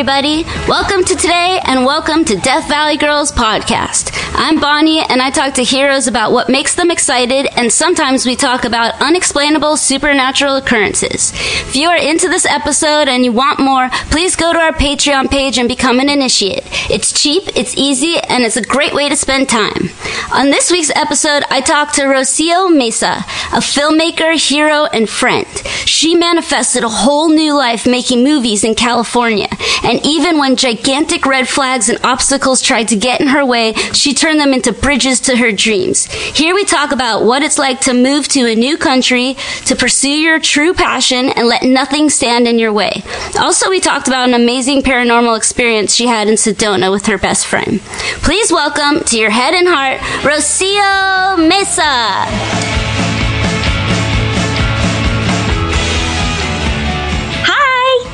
everybody. Welcome to today and welcome to Death Valley Girls podcast. I'm Bonnie and I talk to heroes about what makes them excited, and sometimes we talk about unexplainable supernatural occurrences. If you are into this episode and you want more, please go to our Patreon page and become an initiate. It's cheap, it's easy, and it's a great way to spend time. On this week's episode, I talked to Rocío Mesa, a filmmaker, hero, and friend. She manifested a whole new life making movies in California, and even when gigantic red flags and obstacles tried to get in her way, she turned them into bridges to her dreams. Here we talk about what it's like to move to a new country, to pursue your true passion, and let nothing stand in your way. Also, we talked about an amazing paranormal experience she had in Sedona with her best friend. Please welcome to your head and heart, Rocío Mesa.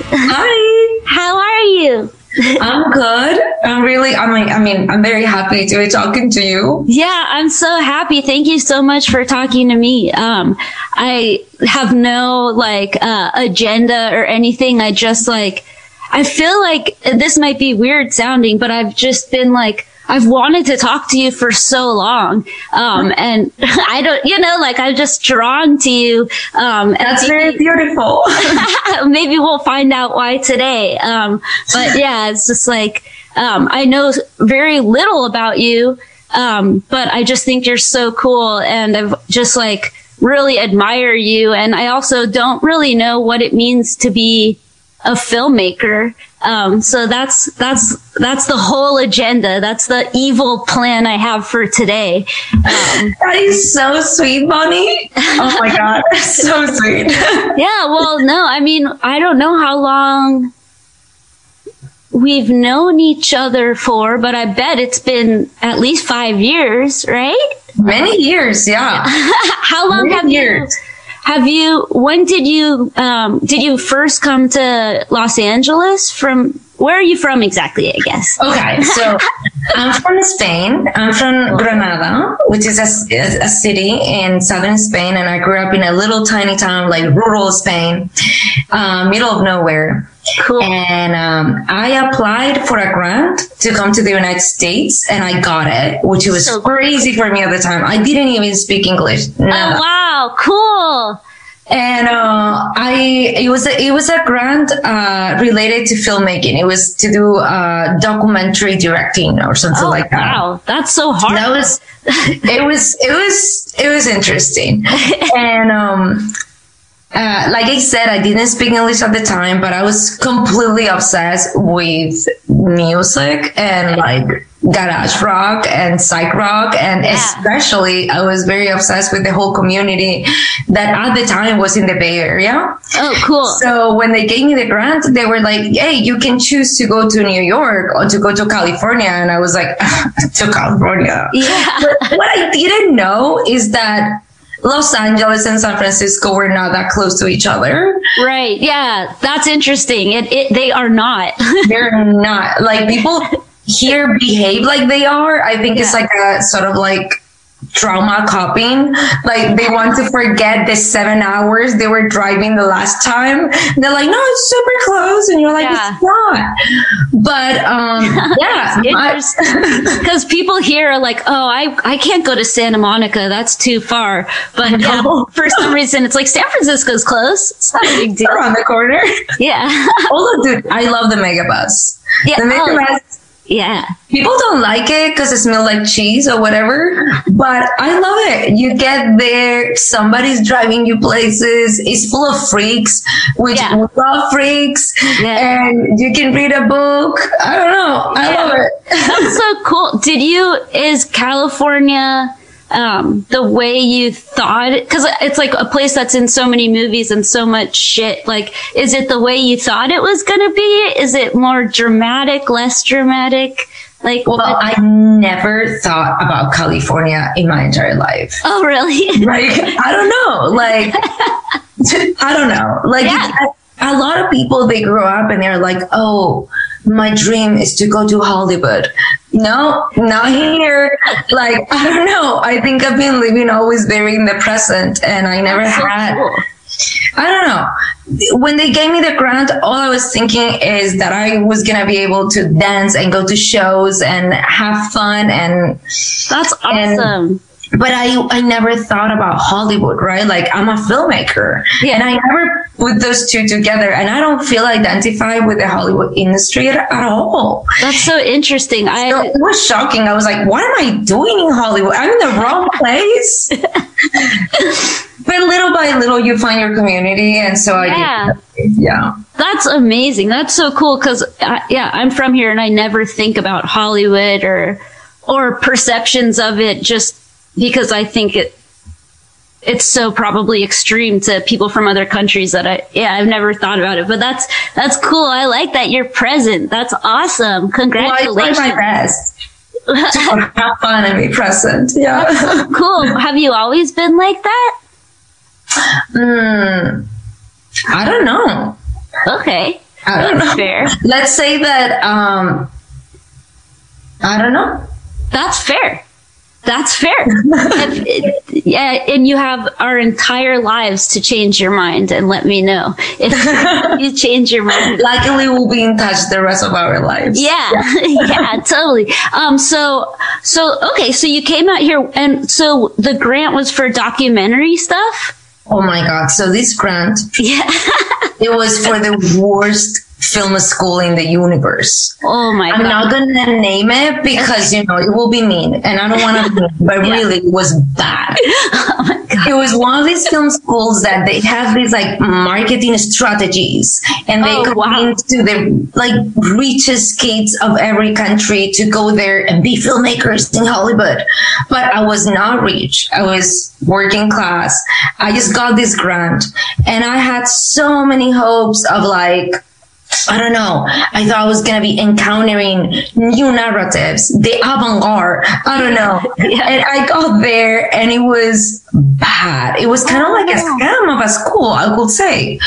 Hi. How are you? I'm good. I'm very happy to be talking to you. Yeah, I'm so happy. Thank you so much for talking to me. I have no agenda or anything. I just I feel like this might be weird sounding, but I've just been I've wanted to talk to you for so long. And I don't, I'm just drawn to you. That's very beautiful. Maybe we'll find out why today. But yeah, it's just I know very little about you. But I just think you're so cool, and I've just really admire you. And I also don't really know what it means to be a filmmaker. So that's the whole agenda. That's the evil plan I have for today. That is so sweet, Bonnie. Oh my God. So sweet. Yeah. Well, no, I don't know how long we've known each other for, but I bet it's been at least 5 years, right? Many years. Yeah. How long have you? When did you first come to Los Angeles? Where are you from exactly, I guess? Okay, so I'm from Spain. I'm from Granada, which is a city in southern Spain. And I grew up in a little tiny town, rural Spain, middle of nowhere. Cool. And I applied for a grant to come to the United States, and I got it, which was so crazy for me at the time. I didn't even speak English. No. Oh wow, cool. And it was a grant related to filmmaking. It was to do documentary directing or something like that. Wow, that's so hard. That was it was interesting. And like I said, I didn't speak English at the time, but I was completely obsessed with music and garage rock and psych rock. And especially I was very obsessed with the whole community that at the time was in the Bay Area. Oh, cool. So when they gave me the grant, they were like, hey, you can choose to go to New York or to go to California. And I was like, to California. Yeah. But what I didn't know is that Los Angeles and San Francisco were not that close to each other. Right. Yeah. That's interesting. They are not. They're not. People here behave like they are. I think it's a sort of trauma copying. They want to forget the 7 hours they were driving the last time. They're like, no, it's super close. And you're like, it's not. But, because people here are like, oh, I can't go to Santa Monica. That's too far. But for some reason, it's San Francisco's close. It's not a big deal. Around the corner. Yeah. Dude, I love the megabus. Yeah. The megabus. Yeah. People don't like it because it smells like cheese or whatever, but I love it. You get there, somebody's driving you places. It's full of freaks, which love freaks, and you can read a book. I don't know. I love it. That's so cool. Is California the way you thought? Because it's a place that's in so many movies and so much shit. Is it the way you thought it was gonna be? Is it more dramatic, less dramatic? I never thought about California in my entire life. Oh, really? I don't know. I don't know. A lot of people, they grow up and they're like, oh, my dream is to go to Hollywood. No, not here. I don't know. I think I've been living always very in the present, and I never had I don't know. When they gave me the grant, all I was thinking is that I was going to be able to dance and go to shows and have fun. And that's awesome. But I never thought about Hollywood, right? Like, I'm a filmmaker. Yeah. And I never put those two together. And I don't feel identified with the Hollywood industry at all. That's so interesting. So it was shocking. I was like, what am I doing in Hollywood? I'm in the wrong place. But little by little, you find your community. And so I did. Yeah. That's amazing. That's so cool. Because, I'm from here and I never think about Hollywood or perceptions of it, just because I think it's so probably extreme to people from other countries that I've never thought about it. But that's cool. I like that you're present. That's awesome. Congratulations. Well, I try my best to have fun and be present. Yeah. That's so cool. Have you always been like that? I don't know. Okay. That's fair. Let's say that, I don't know. That's fair. That's fair. Yeah, and you have our entire lives to change your mind and let me know if you change your mind. Luckily, we'll be in touch the rest of our lives. Yeah, totally. So you came out here, and so the grant was for documentary stuff? Oh, my God. So this grant, it was for the worst film school in the universe. Oh my God. I'm not gonna name it because it will be mean and I don't want to, but really it was bad. Oh my God. It was one of these film schools that they have these like marketing strategies and they go into the like richest kids of every country to go there and be filmmakers in Hollywood. But I was not rich. I was working class. I just got this grant and I had so many hopes of like, I don't know. I thought I was going to be encountering new narratives, the avant-garde. I don't know. And I got there and it was bad. It was kind of like a scam of a school, I would say.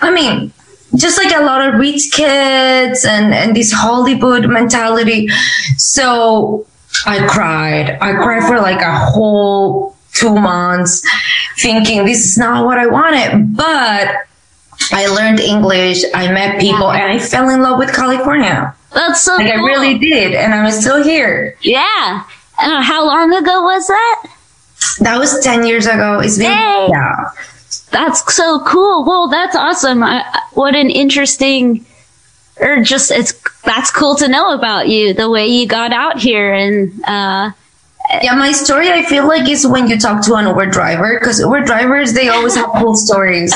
I mean, just like a lot of rich kids and this Hollywood mentality. So I cried. I cried for like a whole 2 months thinking this is not what I wanted. But I learned English, I met people, and I fell in love with California. That's so cool. I really did, and I'm still here. Yeah. How long ago was that? That was 10 years ago. It's been, yeah. That's so cool. Well, that's awesome. What an interesting, or just, that's cool to know about you, the way you got out here and, yeah, my story, I feel like, is when you talk to an Uber driver, because Uber drivers, they always have cool stories.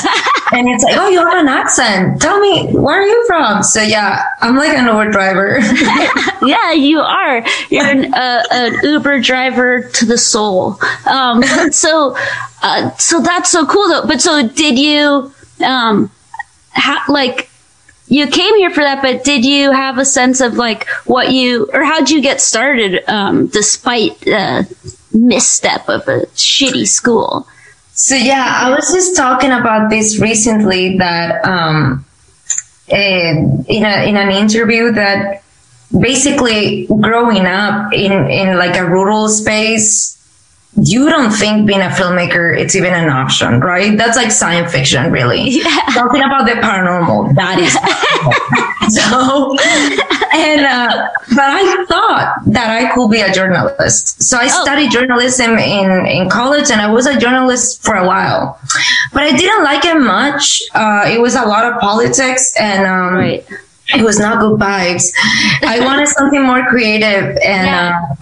And it's like, oh, you have an accent. Tell me, where are you from? So, yeah, I'm like an Uber driver. Yeah, you are. You're an Uber driver to the soul. So that's so cool, though. But so did you, you came here for that, but did you have a sense of like what you, or how'd you get started despite the misstep of a shitty school? So, yeah, I was just talking about this recently that in an interview that basically growing up in like a rural space, you don't think being a filmmaker, it's even an option, right? That's like science fiction, really. Yeah. Talking about the paranormal, that is so, and, but I thought that I could be a journalist. So I studied journalism in college and I was a journalist for a while, but I didn't like it much. It was a lot of politics and, it was not good vibes. I wanted something more creative, and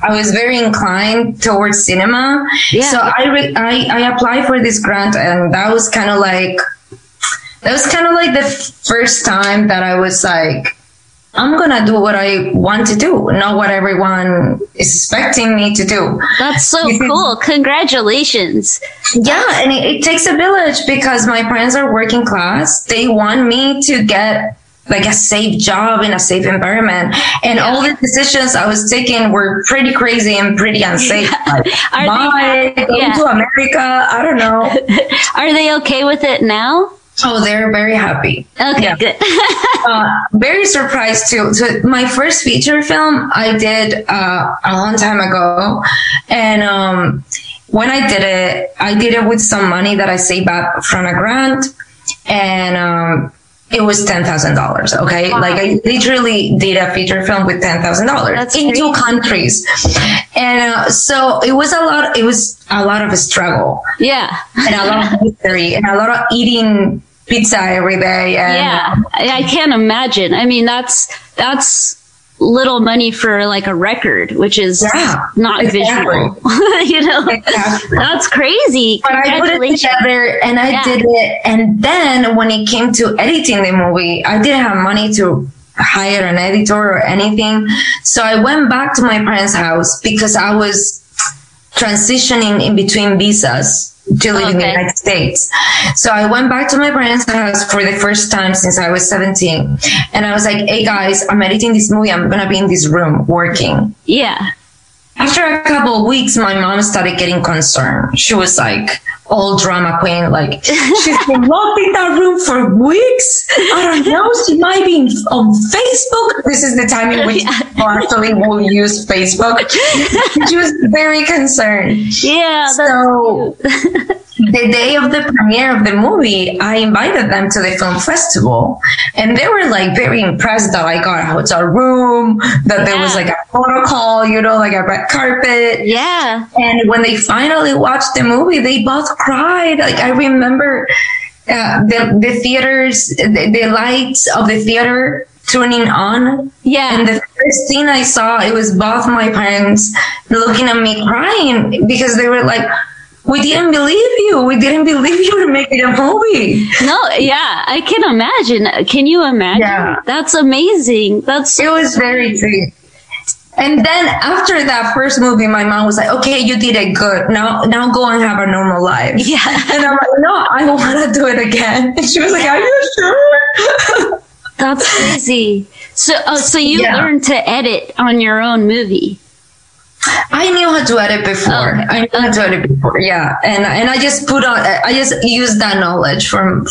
I was very inclined towards cinema. Yeah. So I applied for this grant, and that was kind of like the first time that I was like, I'm gonna do what I want to do, not what everyone is expecting me to do. That's so cool. Congratulations. Yeah, and it takes a village because my parents are working class. They want me to get like a safe job in a safe environment. And all the decisions I was taking were pretty crazy and pretty unsafe. Like, go to America. I don't know. Are they okay with it now? Oh, they're very happy. Okay, good. Very surprised too. So my first feature film I did a long time ago. And when I did it with some money that I saved up from a grant, and it was $10,000. Okay, wow. Like I literally did a feature film with $10,000 in two countries, and so it was a lot. It was a lot of a struggle. Yeah, and a lot of history and a lot of eating pizza every day. And yeah, I can't imagine. I mean, that's little money for like a record, which is not visual. You know, that's crazy. But I put it together and I did it. And then when it came to editing the movie, I didn't have money to hire an editor or anything. So I went back to my parents' house because I was transitioning in between visas to live in the United States. So I went back to my parents' house for the first time since I was 17. And I was like, hey guys, I'm editing this movie. I'm going to be in this room working. Yeah. After a couple of weeks, my mom started getting concerned. She was like, all drama queen, like, she's been locked in that room for weeks. I don't know, she might be on Facebook. This is the time in which people actually will use Facebook. She was very concerned. Yeah. So the day of the premiere of the movie, I invited them to the film festival, and they were like very impressed that I got a hotel room, that there was like a photo call, you know, like a red carpet. Yeah. And when they finally watched the movie, they both cried. Like I remember the theaters, the lights of the theater turning on. Yeah. And the first thing I saw, it was both my parents looking at me crying because they were like, we didn't believe you. We didn't believe you were making a movie. No, yeah, I can imagine. Can you imagine? Yeah. That's amazing. It was very sweet. And then after that first movie, my mom was like, okay, you did it good. Now go and have a normal life. Yeah. And I'm like, no, I want to do it again. And she was like, are you sure? That's crazy. So you learned to edit on your own movie. I knew how to edit before. Yeah. And I just used that knowledge for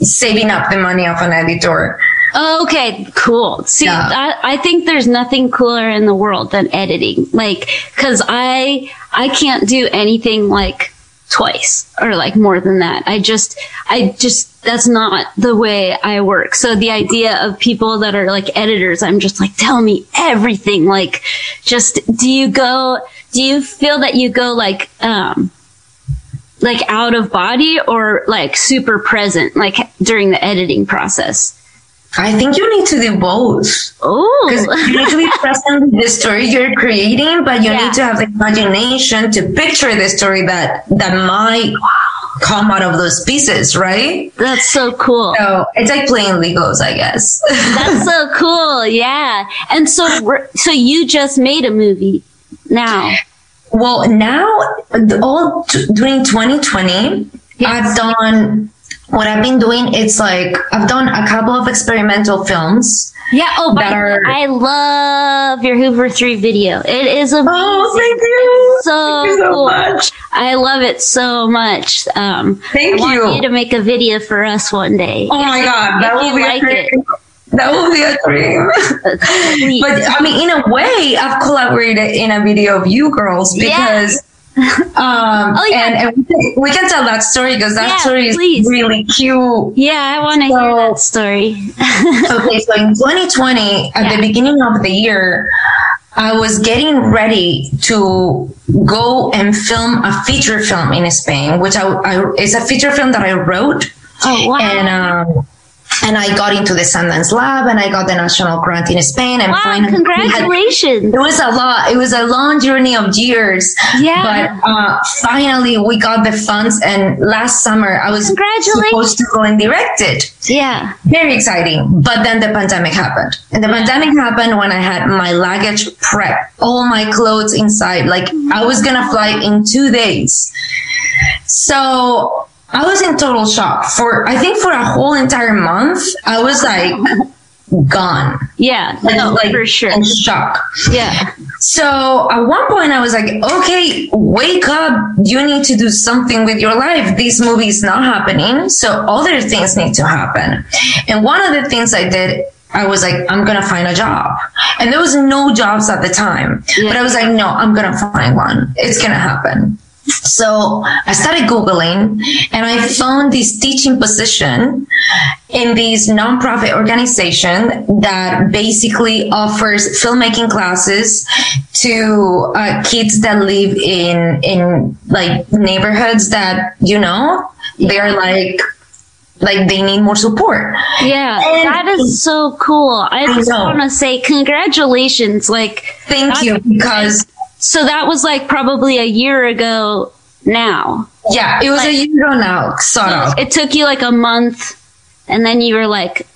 saving up the money of an editor. Okay, cool. See, yeah. I think there's nothing cooler in the world than editing. Like, cause I can't do anything like twice or like more than that. I just, that's not the way I work. So the idea of people that are like editors, I'm just like, tell me everything. Like, just, do you feel that you go like out of body or like super present, like during the editing process? I think you need to do both. Oh, because you need to be present with the story you're creating, but you need to have the imagination to picture the story that might come out of those pieces, right? That's so cool. So it's like playing Legos, I guess. That's so cool. Yeah. And so you just made a movie now. Well, now during 2020, I've done. What I've been doing, it's like, I've done a couple of experimental films. Yeah. Oh, I love your Hoover 3 video. It is amazing. Oh, thank you. Thank you so much. I love it so much. I want you to make a video for us one day. Oh my God. That would be great. That would be a dream. But I mean, in a way, I've collaborated in a video of you girls because we can tell that story because that story is really cute. Yeah, I want to hear that story. Okay, so in 2020, at the beginning of the year, I was getting ready to go and film a feature film in Spain, which is a feature film that I wrote. Oh, wow. And I got into the Sundance Lab and I got the national grant in Spain. And finally, congratulations. It was a lot. It was a long journey of years. Yeah. But finally we got the funds, and last summer I was supposed to go and direct it. Yeah. Very exciting. But then the pandemic happened. And the pandemic happened when I had my luggage prepped, all my clothes inside. Like I was going to fly in 2 days. So I was in total shock for a whole entire month. I was like gone. Yeah. No, like, for sure. In shock. Yeah. So at one point I was like, okay, wake up. You need to do something with your life. This movie is not happening. So other things need to happen. And one of the things I did, I was like, I'm going to find a job. And there was no jobs at the time, but I was like, no, I'm going to find one. It's going to happen. So I started Googling and I found this teaching position in this nonprofit organization that basically offers filmmaking classes to kids that live in like neighborhoods that, you know, they're like they need more support. Yeah, and that is so cool. I just want to say congratulations. Like, thank you, because so that was like probably a year ago now. Yeah, it was like, a year ago now, sort of. It took you like a month, and then you were like,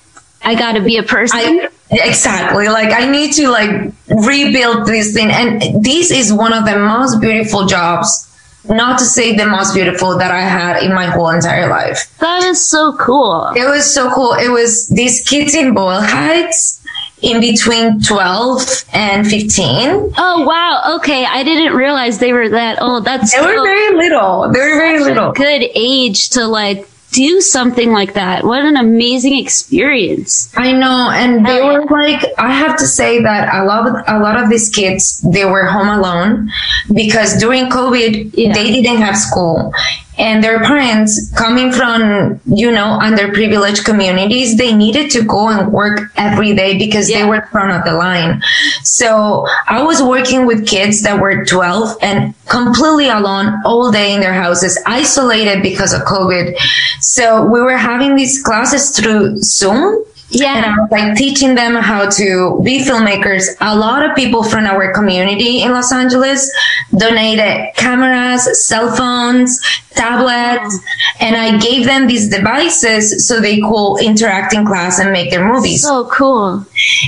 I got to be a person. Exactly. Like, I need to like rebuild this thing. And this is one of the most beautiful jobs, not to say the most beautiful, that I had in my whole entire life. That is so cool. It was so cool. It was these kids in Boyle Heights in between 12 and 15. Oh, wow. Okay. I didn't realize they were that old. That's They were very little. They were very little. A good age to like do something like that. What an amazing experience. I know. And they were like, I have to say that a lot of these kids, they were home alone because during COVID, they didn't have school. And their parents, coming from, you know, underprivileged communities, they needed to go and work every day because they were front of the line. So I was working with kids that were 12 and completely alone all day in their houses, isolated because of COVID. So we were having these classes through Zoom. Yeah. And I was like teaching them how to be filmmakers. A lot of people from our community in Los Angeles donated cameras, cell phones, tablets, and I gave them these devices so they could interact in class and make their movies. So cool.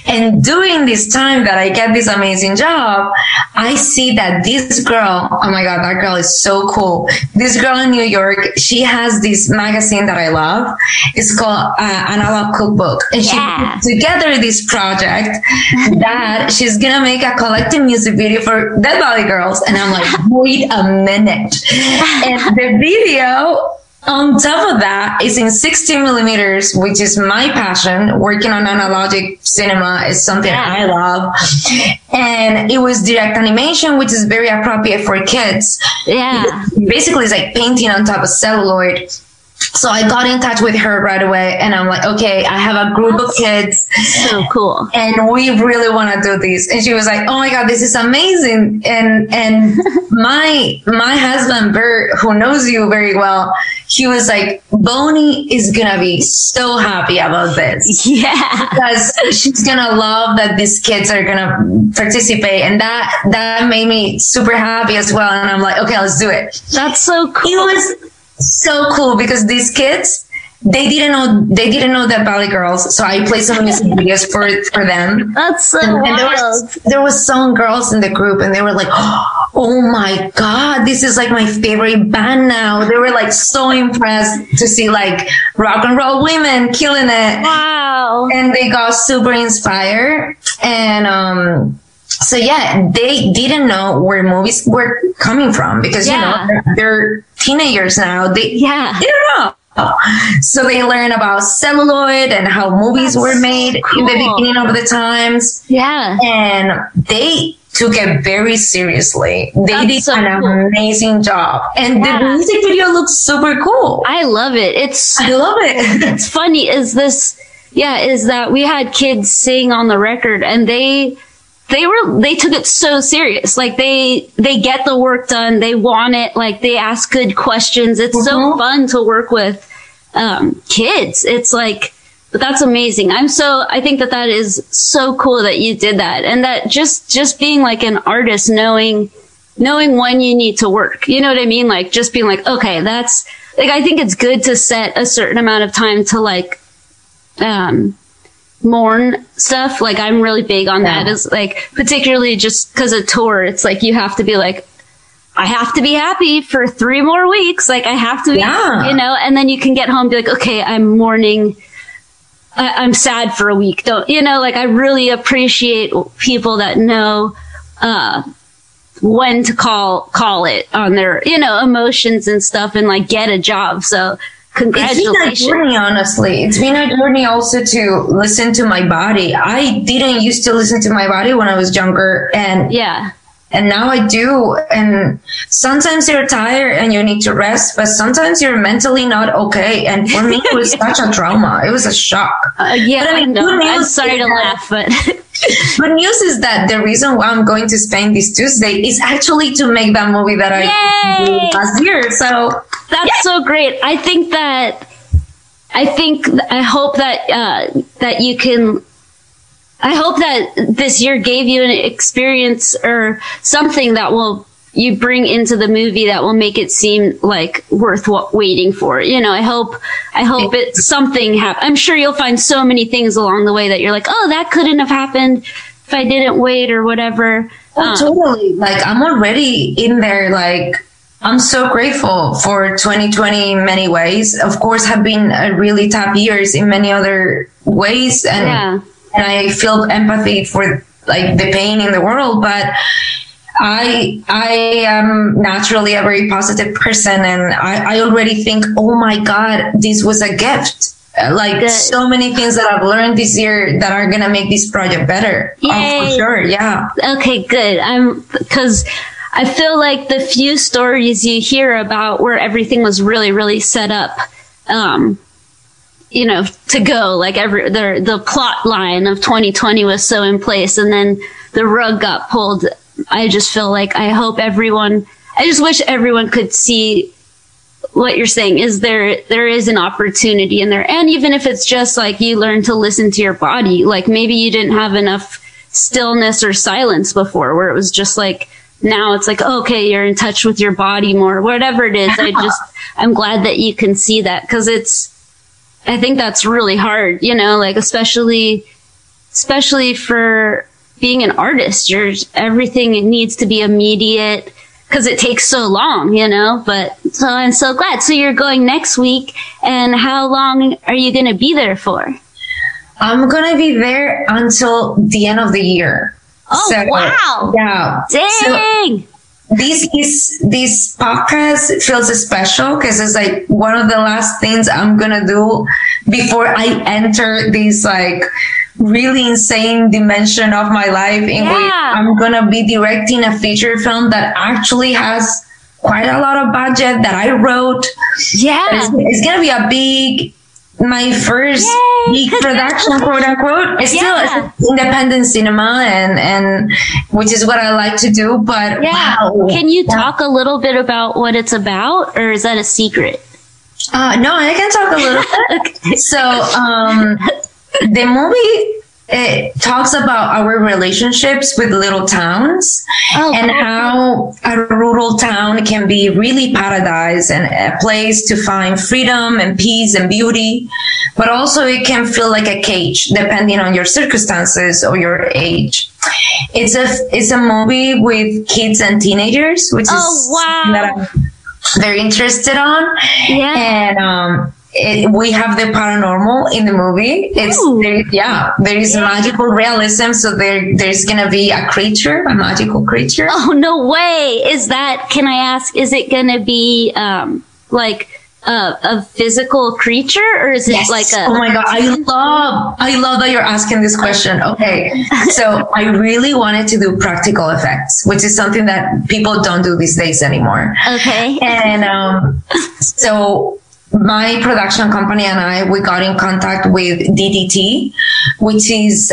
And during this time that I get this amazing job, I see that this girl, oh my God, that girl is so cool. This girl in New York, she has this magazine that I love. It's called Analog Cookbook. And she put together this project that she's going to make a collective music video for Death Valley Girls. And I'm like, wait a minute. And the video, on top of that, is in 16 millimeters, which is my passion. Working on analogic cinema is something I love. And it was direct animation, which is very appropriate for kids. Yeah. Basically, it's like painting on top of celluloid. So I got in touch with her right away and I'm like, okay, I have a group of kids. So cool. And we really want to do this. And she was like, oh my God, this is amazing. And my husband, Bert, who knows you very well, he was like, Bonnie is going to be so happy about this. Yeah. Because she's going to love that these kids are going to participate. And that made me super happy as well. And I'm like, okay, let's do it. That's so cool. It was so cool because these kids, they didn't know that Valley Girls, so I played some music videos for them. That's so wild. And there was some girls in the group and they were like, oh my God, this is like my favorite band now. They were like so impressed to see like rock and roll women killing it. Wow. And they got super inspired. And so yeah, they didn't know where movies were coming from because, you know, they're teenagers now. They don't know. So they learn about celluloid and how movies were made in the beginning of the times. Yeah. And they took it very seriously. They did an amazing job. And the music video looks super cool. I love it. I love it. It's funny. Is that we had kids sing on the record and they took it so serious. Like they get the work done. They want it. Like they ask good questions. It's so fun to work with, kids. It's like, but that's amazing. I think that is so cool that you did that. And that just being like an artist, knowing when you need to work, you know what I mean? Like just being like, okay, that's like, I think it's good to set a certain amount of time to like, mourn stuff. Like I'm really big on that, is like particularly just because of tour, it's like you have to be like, I have to be happy for 3 more weeks, like I have to be you know, and then you can get home and be like, okay, I'm mourning, I'm sad for a week, don't, you know, like I really appreciate people that know when to call it on their, you know, emotions and stuff and like get a job. So congratulations. It's been a journey, honestly. It's been a journey also to listen to my body. I didn't used to listen to my body when I was younger. And And now I do. And sometimes you're tired and you need to rest, but sometimes you're mentally not okay. And for me, it was such a trauma. It was a shock. Yeah, but I mean, no, I'm sorry to laugh, but... But news is that the reason why I'm going to Spain this Tuesday is actually to make that movie that I did last year. So that's so great. I hope that this year gave you an experience or something that you bring into the movie that will make it seem like worth waiting for. You know, I hope it's something happens. I'm sure you'll find so many things along the way that you're like, oh, that couldn't have happened if I didn't wait or whatever. Oh, totally. Like, I'm already in there. Like, I'm so grateful for 2020 in many ways. Of course, have been a really tough years in many other ways. And, and I feel empathy for like the pain in the world, but I am naturally a very positive person, and I already think, oh my God, this was a gift. Like so many things that I've learned this year that are going to make this project better. Oh, for sure. Yeah. Okay, good. Because I feel like the few stories you hear about where everything was really, really set up, you know, to go, like the plot line of 2020 was so in place, and then the rug got pulled. I just feel like I just wish everyone could see what you're saying is there is an opportunity in there. And even if it's just like you learn to listen to your body, like maybe you didn't have enough stillness or silence before, where it was just like, now it's like, okay, you're in touch with your body more, whatever it is. I'm glad that you can see that, because I think that's really hard, you know, like especially for being an artist, everything needs to be immediate because it takes so long, you know, but so I'm so glad. So you're going next week, and how long are you going to be there for? I'm going to be there until the end of the year. Oh, so, wow. Yeah. Dang. So, this podcast feels special because it's like one of the last things I'm going to do before I enter this like really insane dimension of my life in which I'm going to be directing a feature film that actually has quite a lot of budget that I wrote. Yeah. It's going to be my first big production, quote unquote. It's still independent cinema, and which is what I like to do. But wow. Can you talk a little bit about what it's about, or is that a secret? No, I can talk a little bit. So the movie talks about our relationships with little towns and how a rural town can be really paradise and a place to find freedom and peace and beauty, but also it can feel like a cage depending on your circumstances or your age. It's a movie with kids and teenagers, which is something that I'm very interested on. Yeah. And we have the paranormal in the movie. There is magical realism, so there's gonna be a magical creature. Oh, no way. Can I ask, is it gonna be like a physical creature, or is it like a... Oh my God, I love that you're asking this question. Okay. So I really wanted to do practical effects, which is something that people don't do these days anymore. Okay. And so my production company and we got in contact with DDT, which is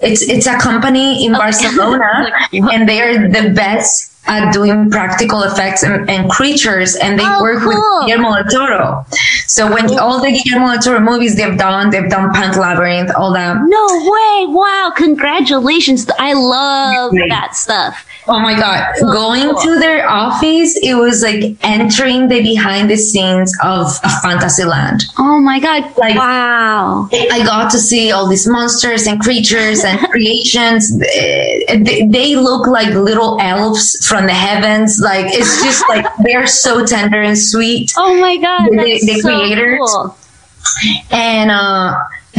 it's a company in Barcelona, and they are the best at doing practical effects and creatures, and they work with Guillermo del Toro. So when all the Guillermo del Toro movies they've done Pan's Labyrinth, all that. No way! Wow! Congratulations! I love that stuff. Oh my God. So going to their office, it was like entering the behind the scenes of a fantasy land. Oh my God. Like, wow. I got to see all these monsters and creatures and creations. They look like little elves from the heavens. Like, it's just like, they're so tender and sweet. Oh my God. The creators. Cool. And,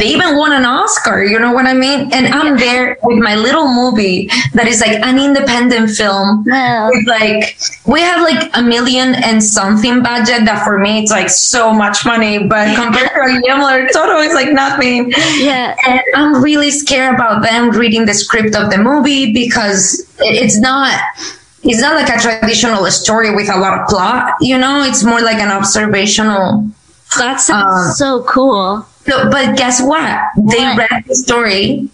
They even won an Oscar, you know what I mean? And I'm there with my little movie that is like an independent film. Wow. With like, we have like $1 million and something budget that for me, it's like so much money, but compared to Guillermo del Toro, it's like nothing. Yeah. And I'm really scared about them reading the script of the movie because it's not like a traditional story with a lot of plot, you know? It's more like an observational. That sounds so cool. So, but guess what? They read the story,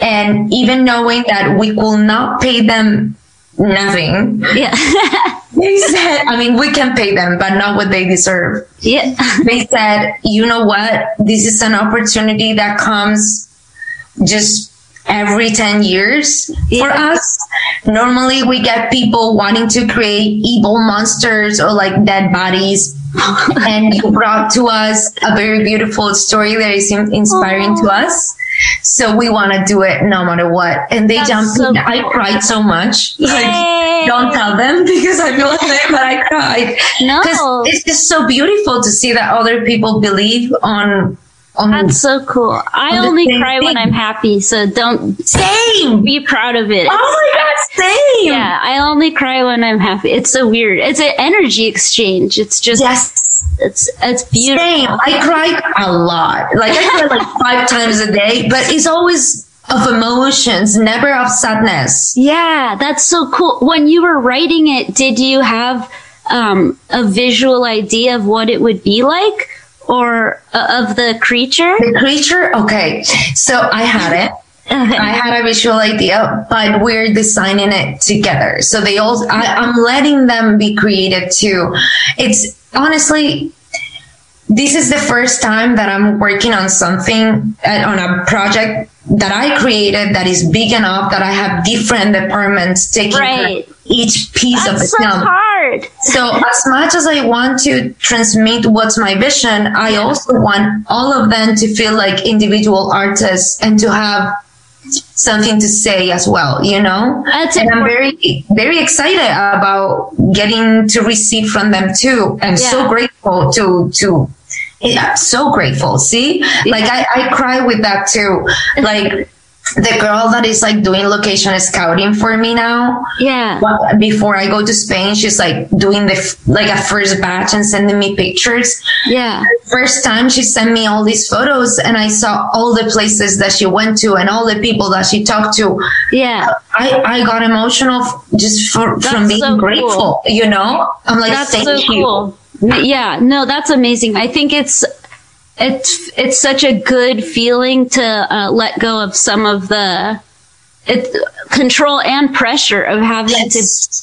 and even knowing that we will not pay them nothing, they said, I mean, we can pay them, but not what they deserve. Yeah. They said, you know what? This is an opportunity that comes just every 10 years for us. Normally, we get people wanting to create evil monsters or like dead bodies. And you brought to us a very beautiful story that is inspiring to us. So we want to do it no matter what. And they jumped in. Cool. I cried so much. Yay. Like, don't tell them because I feel ashamed, but I cried. No. Because it's just so beautiful to see that other people believe on that's so cool. I only cry when I'm happy, so don't be proud of it. Oh my God, same. Yeah, I only cry when I'm happy. It's so weird. It's an energy exchange. It's just it's beautiful. Same. I cried a lot. Like I cried like 5 times a day, but it's always of emotions, never of sadness. Yeah, that's so cool. When you were writing it, did you have a visual idea of what it would be like? Or of the creature? The creature? Okay. So I had it. I had a visual idea, but we're designing it together. So they all, I'm letting them be creative too. It's honestly, this is the first time that I'm working on something, on a project that I created that is big enough that I have different departments taking each piece of it. That's so hard. So as much as I want to transmit what's my vision, I also want all of them to feel like individual artists and to have something to say as well, you know? That's and important. I'm very, very excited about getting to receive from them too. I'm so grateful to I'm so grateful. See, like I cry with that too. Like the girl that is like doing location scouting for me now. Yeah. Before I go to Spain, she's like doing the like a first batch and sending me pictures. Yeah. The first time she sent me all these photos and I saw all the places that she went to and all the people that she talked to. Yeah. I got emotional just from being so grateful. Cool. You know, I'm like, that's thank so you. Cool. Yeah, no, that's amazing. I think it's such a good feeling to let go of some of the control and pressure of having to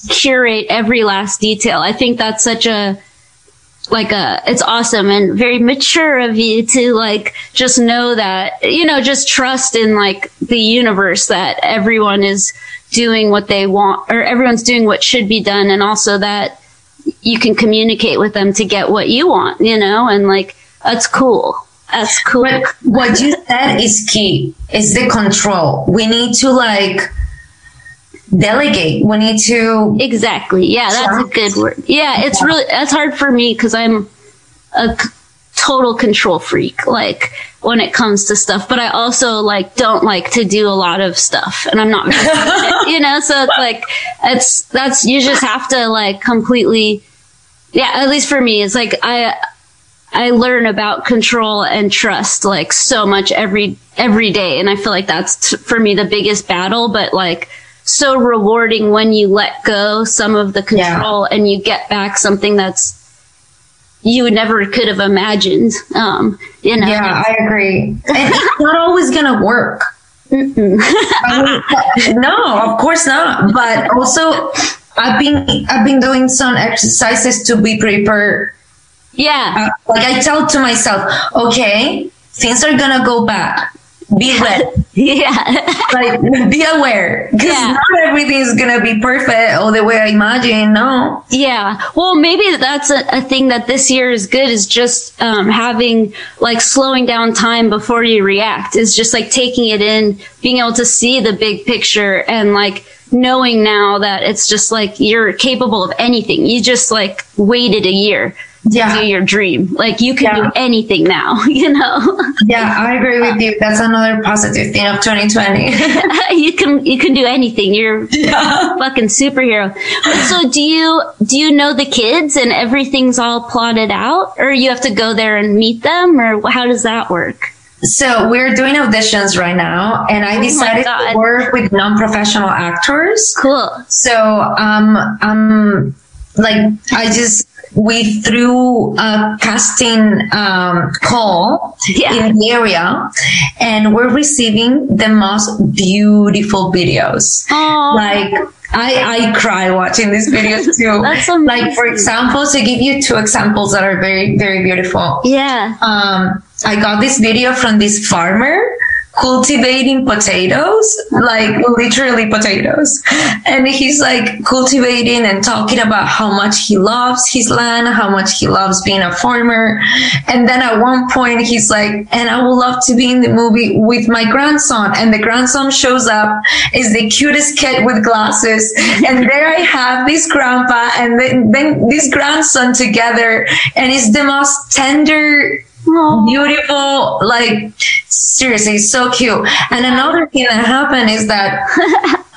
curate every last detail. I think that's such it's awesome and very mature of you to like just know that, you know, just trust in like the universe that everyone is doing what they want or everyone's doing what should be done, and also that you can communicate with them to get what you want, you know, and like, that's cool. That's cool. What you said is key, is the control. We need to like delegate. We need to. Exactly. Yeah. That's a good word. Yeah. It's really, that's hard for me because I'm a total control freak, like when it comes to stuff, but I also like don't like to do a lot of stuff and I'm not, you know, so it's like, that's, you just have to like completely, at least for me, it's like, I learn about control and trust like so much every day. And I feel like that's for me the biggest battle, but like so rewarding when you let go some of the control and you get back something that's, you never could have imagined, you know. Yeah, I agree. And it's not always going to work. No, of course not. But also, I've been doing some exercises to be prepared. Yeah. Like I tell to myself, okay, things are going to go bad. Be ready. Like be aware, because not everything is gonna be perfect or the way I imagine. No. Yeah. Well, maybe that's a thing that this year is good, is just having like slowing down time before you react. Is just like taking it in, being able to see the big picture, and like knowing now that it's just like you're capable of anything. You just like waited a year. do your dream. Like you can do anything now, you know? Yeah, I agree with you. That's another positive thing of 2020. You can do anything. You're a fucking superhero. So do you know the kids and everything's all plotted out, or you have to go there and meet them, or how does that work? So we're doing auditions right now, and I decided to work with non-professional actors. Cool. So, we threw a casting call in the area, and we're receiving the most beautiful videos. Aww. Like I cry watching these videos too. That's amazing. Like, for example, to give you two examples that are very, very beautiful. Yeah. I got this video from this farmer cultivating potatoes, like literally potatoes, and he's like cultivating and talking about how much he loves his land, how much he loves being a farmer. And then at one point he's like, and I would love to be in the movie with my grandson, and the grandson shows up, is the cutest kid with glasses, and there I have this grandpa and then this grandson together, and it's the most tender, beautiful, like seriously so cute. And another thing that happened is that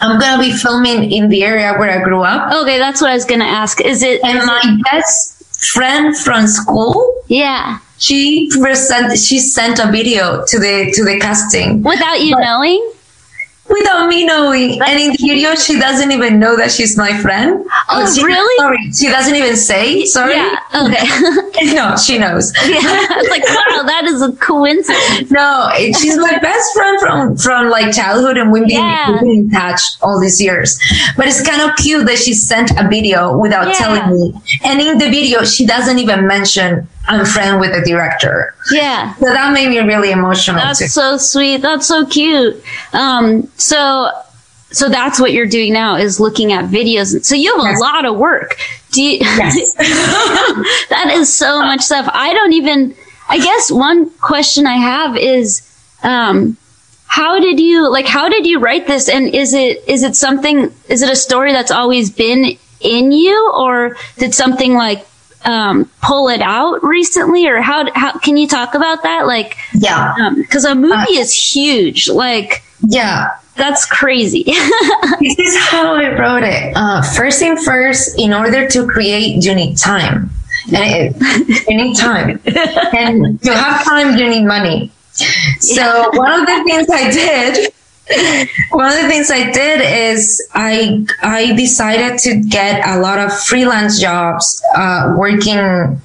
I'm gonna be filming in the area where I grew up. Okay, that's what I was gonna ask. My best friend from school, she sent a video to the casting without you knowing? Without me knowing. And in the video, she doesn't even know that she's my friend. Oh, really? Sorry, she doesn't even say. Sorry. Yeah. Okay. No, she knows. Yeah. I was like, wow, that is a coincidence. No, she's my best friend from like childhood, and we've been in touch all these years. But it's kind of cute that she sent a video without telling me. And in the video, she doesn't even mention I'm friend with the director. Yeah. So that made me really emotional. That's too. So sweet. That's so cute. So that's what you're doing now, is looking at videos. So you have a lot of work. That is so much stuff. I guess one question I have is, how did you write this? And is it a story that's always been in you, or did something like, pull it out recently, or how can you talk about that? Like, because a movie is huge. Like, that's crazy. This is how I wrote it. First, in order to create, you need time. And to have time, you need money. So One of the things I did is I decided to get a lot of freelance jobs working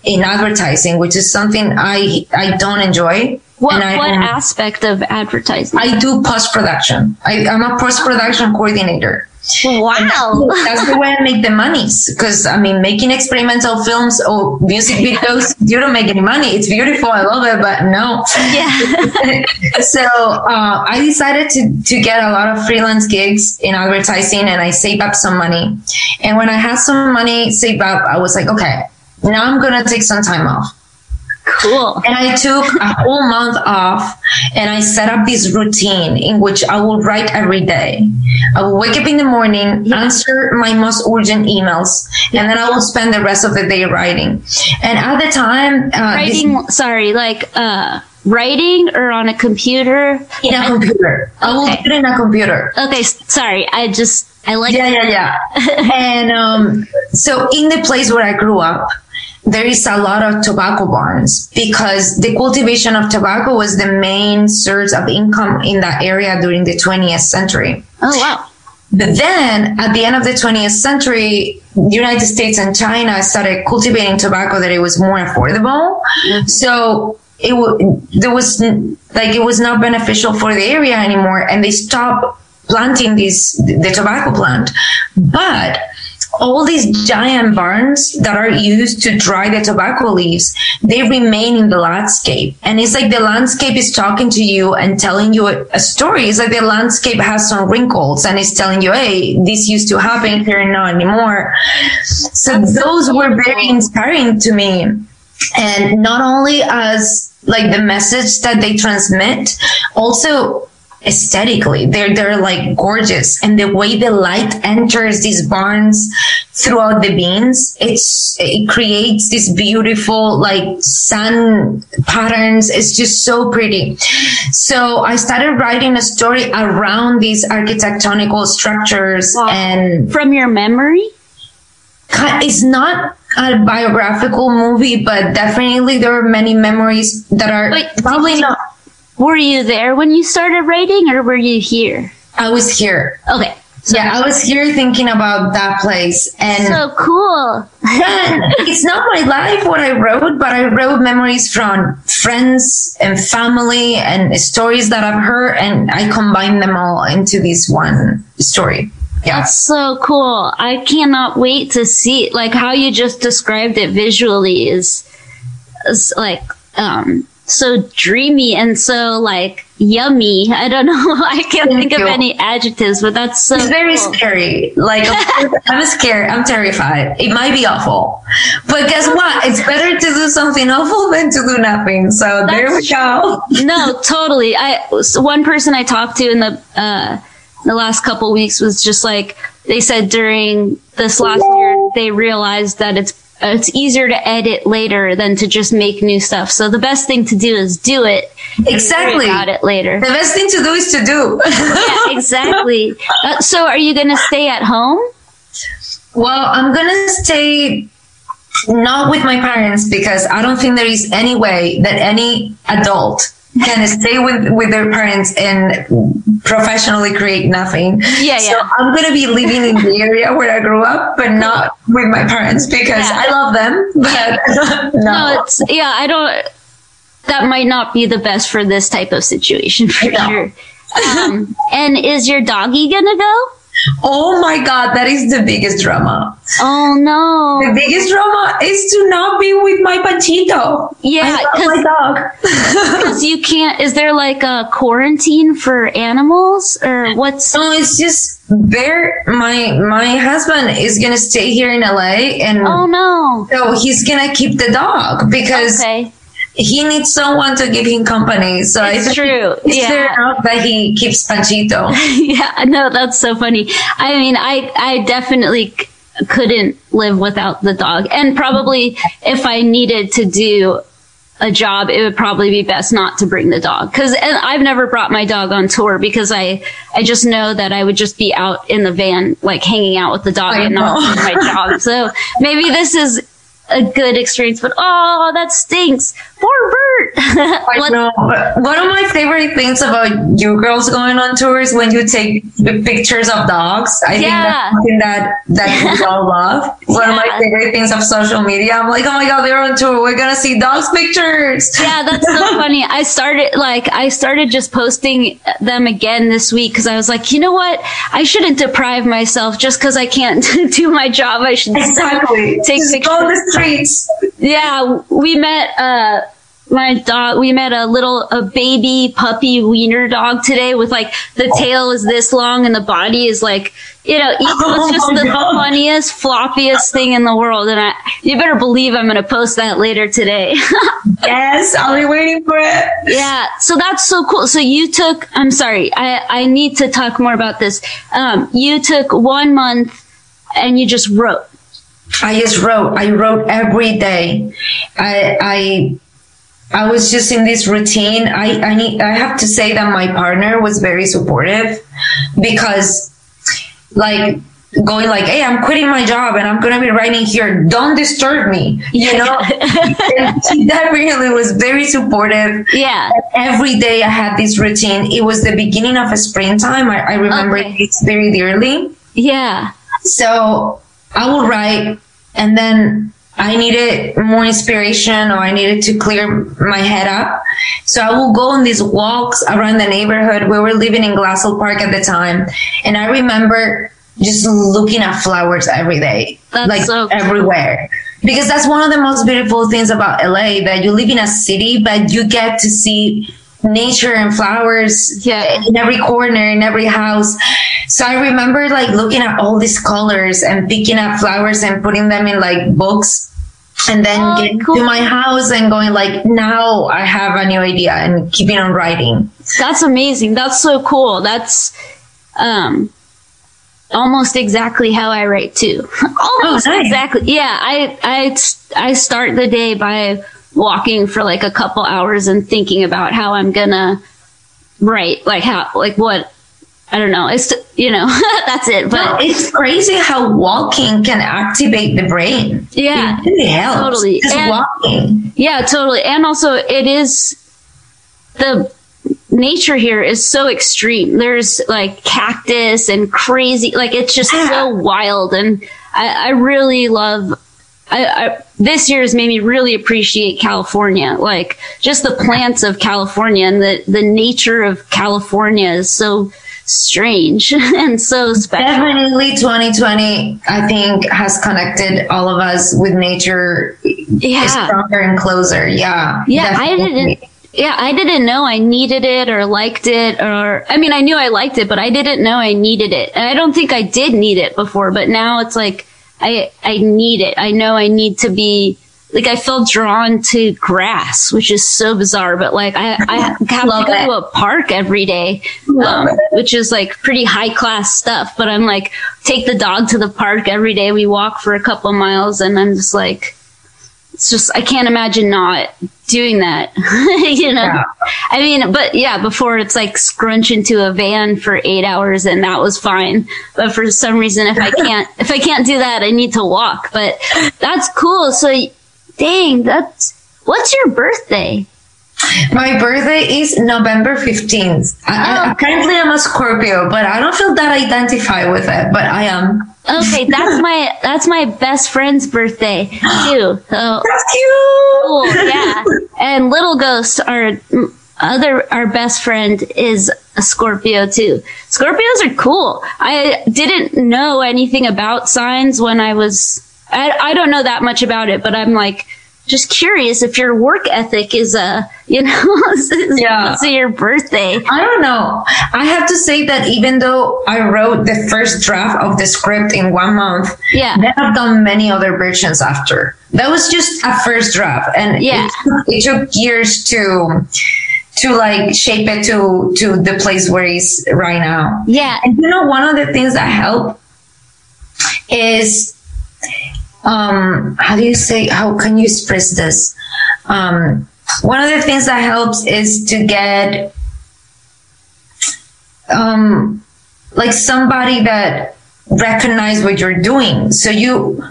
in advertising, which is something I don't enjoy. What aspect of advertising? I do post-production. I'm a post-production coordinator. Wow. That's the way I make the monies, because I mean, making experimental films or music videos, you don't make any money. It's beautiful, I love it, but no. Yeah. So I decided to get a lot of freelance gigs in advertising, and I saved up some money. And when I had some money saved up, I was like, okay, now I'm gonna take some time off. Cool. And I took a whole month off, and I set up this routine in which I will write every day. I will wake up in the morning, answer my most urgent emails, and then I will spend the rest of the day writing. And at the time, writing or on a computer? In a computer. Okay. I will do it in a computer. Okay, sorry. And so in the place where I grew up, there is a lot of tobacco barns, because the cultivation of tobacco was the main source of income in that area during the 20th century. Oh, wow. But then at the end of the 20th century, the United States and China started cultivating tobacco that it was more affordable. Mm-hmm. So it was not beneficial for the area anymore, and they stopped planting the tobacco plant. But all these giant barns that are used to dry the tobacco leaves, they remain in the landscape. And it's like the landscape is talking to you and telling you a story. It's like the landscape has some wrinkles and it's telling you, hey, this used to happen here and not anymore. So those were very inspiring to me. And not only as like the message that they transmit, also aesthetically. They're like gorgeous. And the way the light enters these barns throughout the beans, it creates this beautiful like sun patterns. It's just so pretty. So I started writing a story around these architectonical structures. Wow. And from your memory? It's not a biographical movie, but definitely there are many memories that are probably not. Were you there when you started writing, or were you here? I was here. Okay. So yeah, I was here thinking about that place. And so cool. It's not my life, what I wrote, but I wrote memories from friends and family and stories that I've heard, and I combined them all into this one story. Yeah. That's so cool. I cannot wait to see, like, how you just described it visually is like, so dreamy and so like yummy. I don't know. I can't think of any adjectives, but that's so. It's very scary. Like, I'm scared. I'm terrified. It might be awful, but guess what? It's better to do something awful than to do nothing. So that's there we go. No, totally. One person I talked to in the last couple weeks was just like, they said during this last year, they realized that it's easier to edit later than to just make new stuff. So the best thing to do is do it. Exactly. About it later. The best thing to do is to do. Yeah, exactly. So are you going to stay at home? Well, I'm going to stay not with my parents, because I don't think there is any way that any adult can stay with their parents and professionally create nothing. Yeah. So I'm going to be living in the area where I grew up, but not with my parents, because I love them. But no, I don't. That might not be the best for this type of situation for sure. And is your doggy going to go? Oh my God, that is the biggest drama. Oh no. The biggest drama is to not be with my Panchito. Yeah. My dog. Because you can't, is there like a quarantine for animals or what's? No, it's just Bert, my husband is going to stay here in LA, and oh no. So he's going to keep the dog because he needs someone to give him company. So it's true. It's fair enough that he keeps Panchito. Yeah, no, that's so funny. I mean, I definitely couldn't live without the dog. And probably if I needed to do a job, it would probably be best not to bring the dog. And I've never brought my dog on tour because I just know that I would just be out in the van, like hanging out with the dog and not doing my job. So maybe this is a good experience, but oh, that stinks. Poor Bert. I know. One of my favorite things about you girls going on tour is when you take pictures of dogs. I think that's something that we all love. One of my favorite things of social media. I'm like, oh my God, they're on tour. We're gonna see dogs pictures. Yeah, that's so funny. I started just posting them again this week because I was like, you know what? I shouldn't deprive myself just because I can't do my job. I should take pictures. Yeah, we met a baby puppy wiener dog today with like the tail is this long and the body is like, you know, it's just the funniest, floppiest thing in the world. And you better believe I'm going to post that later today. Yes, I'll be waiting for it. Yeah. So that's so cool. So I'm sorry, I need to talk more about this. You took 1 month and you just wrote. I just wrote. I wrote every day. I was just in this routine. I have to say that my partner was very supportive, because like going like, hey, I'm quitting my job and I'm gonna be writing here. Don't disturb me. You know? That really was very supportive. Yeah. And every day I had this routine. It was the beginning of a springtime. I remember it very dearly. Yeah. So I will write, and then I needed more inspiration, or I needed to clear my head up. So I will go on these walks around the neighborhood. We were living in Glassell Park at the time, and I remember just looking at flowers every day. That's like so cool. Everywhere. Because that's one of the most beautiful things about LA, that you live in a city, but you get to see nature and flowers in every corner, in every house. So I remember like looking at all these colors and picking up flowers and putting them in like books. and then getting to my house and going like, now I have a new idea, and keeping on writing. That's amazing. That's so cool. That's almost exactly how I write too. Almost exactly. Yeah. I start the day by walking for like a couple hours and thinking about how I'm gonna write, like how, like what, I don't know. It's, you know, that's it. But no, it's crazy how walking can activate the brain. Yeah. It really helps. Totally. Just walking. Yeah, totally. And also it is, the nature here is so extreme. There's like cactus and crazy, like it's just so wild. And I really love, this year has made me really appreciate California, like just the plants of California, and the nature of California is so strange and so special. Definitely 2020, I think, has connected all of us with nature. Yeah. Stronger and closer. Yeah. Yeah. Definitely. I didn't know I needed it or liked it, or, I mean, I knew I liked it, but I didn't know I needed it. And I don't think I did need it before, but now it's like, I need it. I know I need to be, like, I feel drawn to grass, which is so bizarre, but like I have to go to a park every day, which is like pretty high class stuff. But I'm like, take the dog to the park every day. We walk for a couple miles, and I'm just like, it's just, I can't imagine not doing that. You know, yeah. I mean, but yeah, before it's like scrunch into a van for 8 hours and that was fine. But for some reason, if I can't do that, I need to walk. But that's cool. So dang, what's your birthday? My birthday is November 15th. Apparently I'm a Scorpio, but I don't feel that identify with it, but I am. Okay, that's my best friend's birthday too. So that's cute. Cool, yeah. And Little Ghost, our best friend, is a Scorpio too. Scorpios are cool. I didn't know anything about signs when I don't know that much about it, but I'm like, just curious if your work ethic is to your birthday. I don't know. I have to say that even though I wrote the first draft of the script in 1 month, then I've done many other versions after. That was just a first draft, and it took years to like shape it to the place where it's right now. Yeah. And you know, one of the things that help is, how can you express this? One of the things that helps is to get, like somebody that recognize what you're doing. So you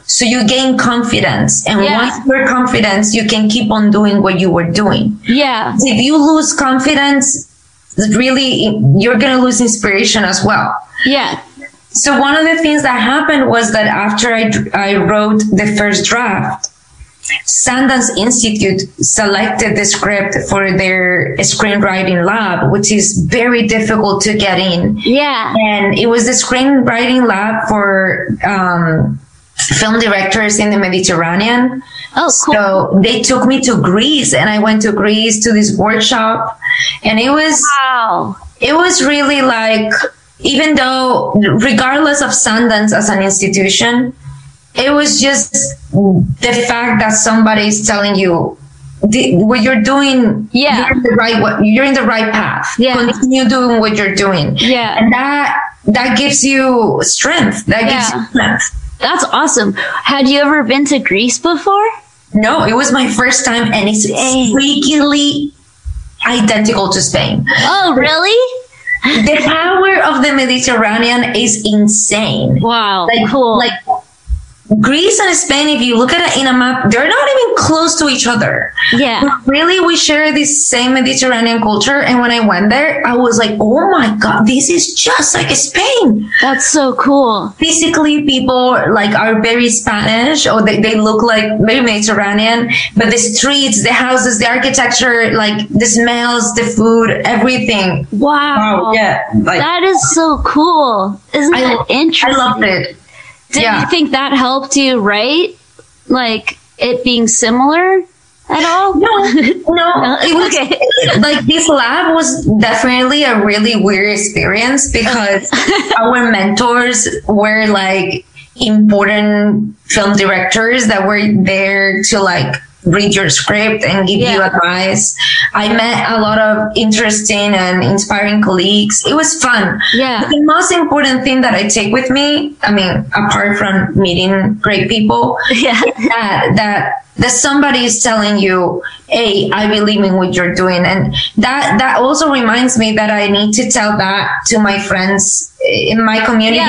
gain confidence, and once you're confident, you can keep on doing what you were doing. Yeah. If you lose confidence, really, you're going to lose inspiration as well. Yeah. So one of the things that happened was that after I wrote the first draft, Sundance Institute selected the script for their screenwriting lab, which is very difficult to get in. Yeah. And it was the screenwriting lab for film directors in the Mediterranean. Oh, cool. So they took me to Greece, and I went to Greece to this workshop. And it was, It was really like, even though, regardless of Sundance as an institution, it was just the fact that somebody is telling you what you're doing. Yeah, you're in the right path. Yeah, continue doing what you're doing. Yeah, and that gives you strength. That's awesome. Had you ever been to Greece before? No, it was my first time, and it's freakingly identical to Spain. Oh, really? The power of the Mediterranean is insane. Wow. Like, cool. Like Greece and Spain, if you look at it in a map, they're not even close to each other. Yeah. But really, we share this same Mediterranean culture. And when I went there, I was like, oh my God, this is just like Spain. That's so cool. Physically, people like are very Spanish, or they look like very Mediterranean, but the streets, the houses, the architecture, like the smells, the food, everything. Wow. Yeah. Like, that is so cool. Isn't that interesting? I loved it. Did you think that helped you write? Like it being similar at all? No. It was okay. Like this lab was definitely a really weird experience because our mentors were like important film directors that were there to like read your script and give you advice. I met a lot of interesting and inspiring colleagues. It was fun. Yeah. But the most important thing that I take with me, I mean, apart from meeting great people, that somebody is telling you, hey, I believe in what you're doing. And that also reminds me that I need to tell that to my friends in my community,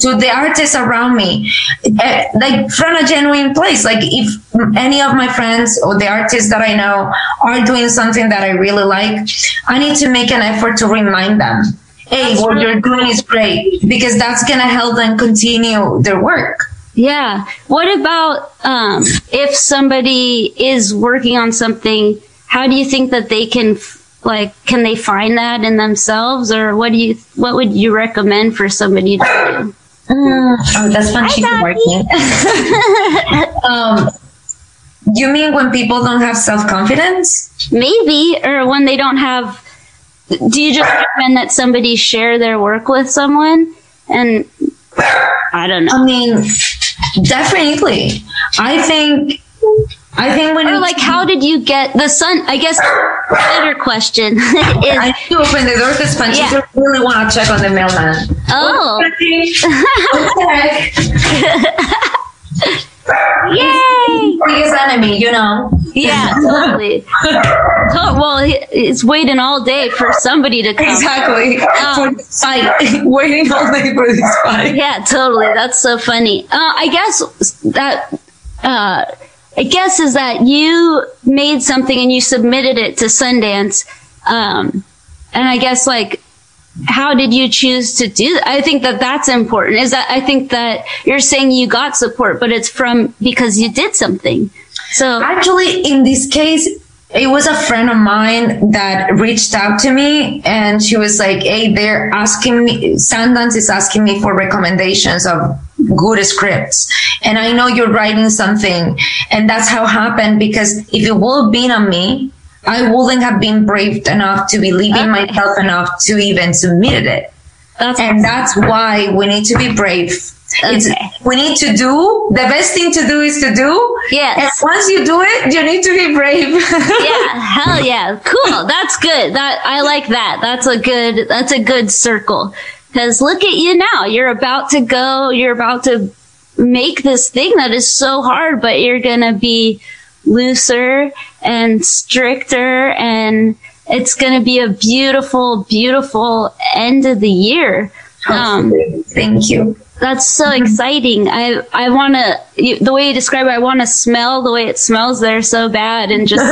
to the artists around me, like from a genuine place. Like if any of my friends or the artists that I know are doing something that I really like, I need to make an effort to remind them, hey, what you're doing is great, because that's going to help them continue their work. Yeah. What about if somebody is working on something, how do you think that they can, can they find that in themselves? Or what would you recommend for somebody to do? Oh, that's Panchito working. You mean when people don't have self-confidence? Maybe, or when they don't have, do you just recommend that somebody share their work with someone? And I don't know. I mean, definitely. I think when, or like, how did you get the sun? I guess better question is, I need to open the door because Panchito really want to check on the mailman. Oh. Yay! Biggest enemy, you know. Yeah, totally. Well, it's waiting all day for somebody to come. Exactly. For this fight. Waiting all day for this fight. Yeah, totally. That's so funny. I guess that, is that you made something and you submitted it to Sundance. And I guess, like, how did you choose to do that? I think that that's important. I think that you're saying you got support, but it's because you did something. So actually, in this case, it was a friend of mine that reached out to me, and she was like, hey, they're asking me, Sundance is asking me for recommendations of good scripts. And I know you're writing something. And that's how it happened, because if it would have been on me, I wouldn't have been brave enough to believe in myself enough to even submit it. That's why we need to be brave. Okay. We need to do, the best thing to do is to do. Yes. And once you do it, you need to be brave. Yeah. Hell yeah. Cool. That's good. I like that. That's a good circle. Cause look at you now. You're about to make this thing that is so hard, but you're going to be looser and stricter, and it's going to be a beautiful, beautiful end of the year. Thank you. That's so exciting. I want to, the way you describe it, I want to smell the way it smells there so bad. And just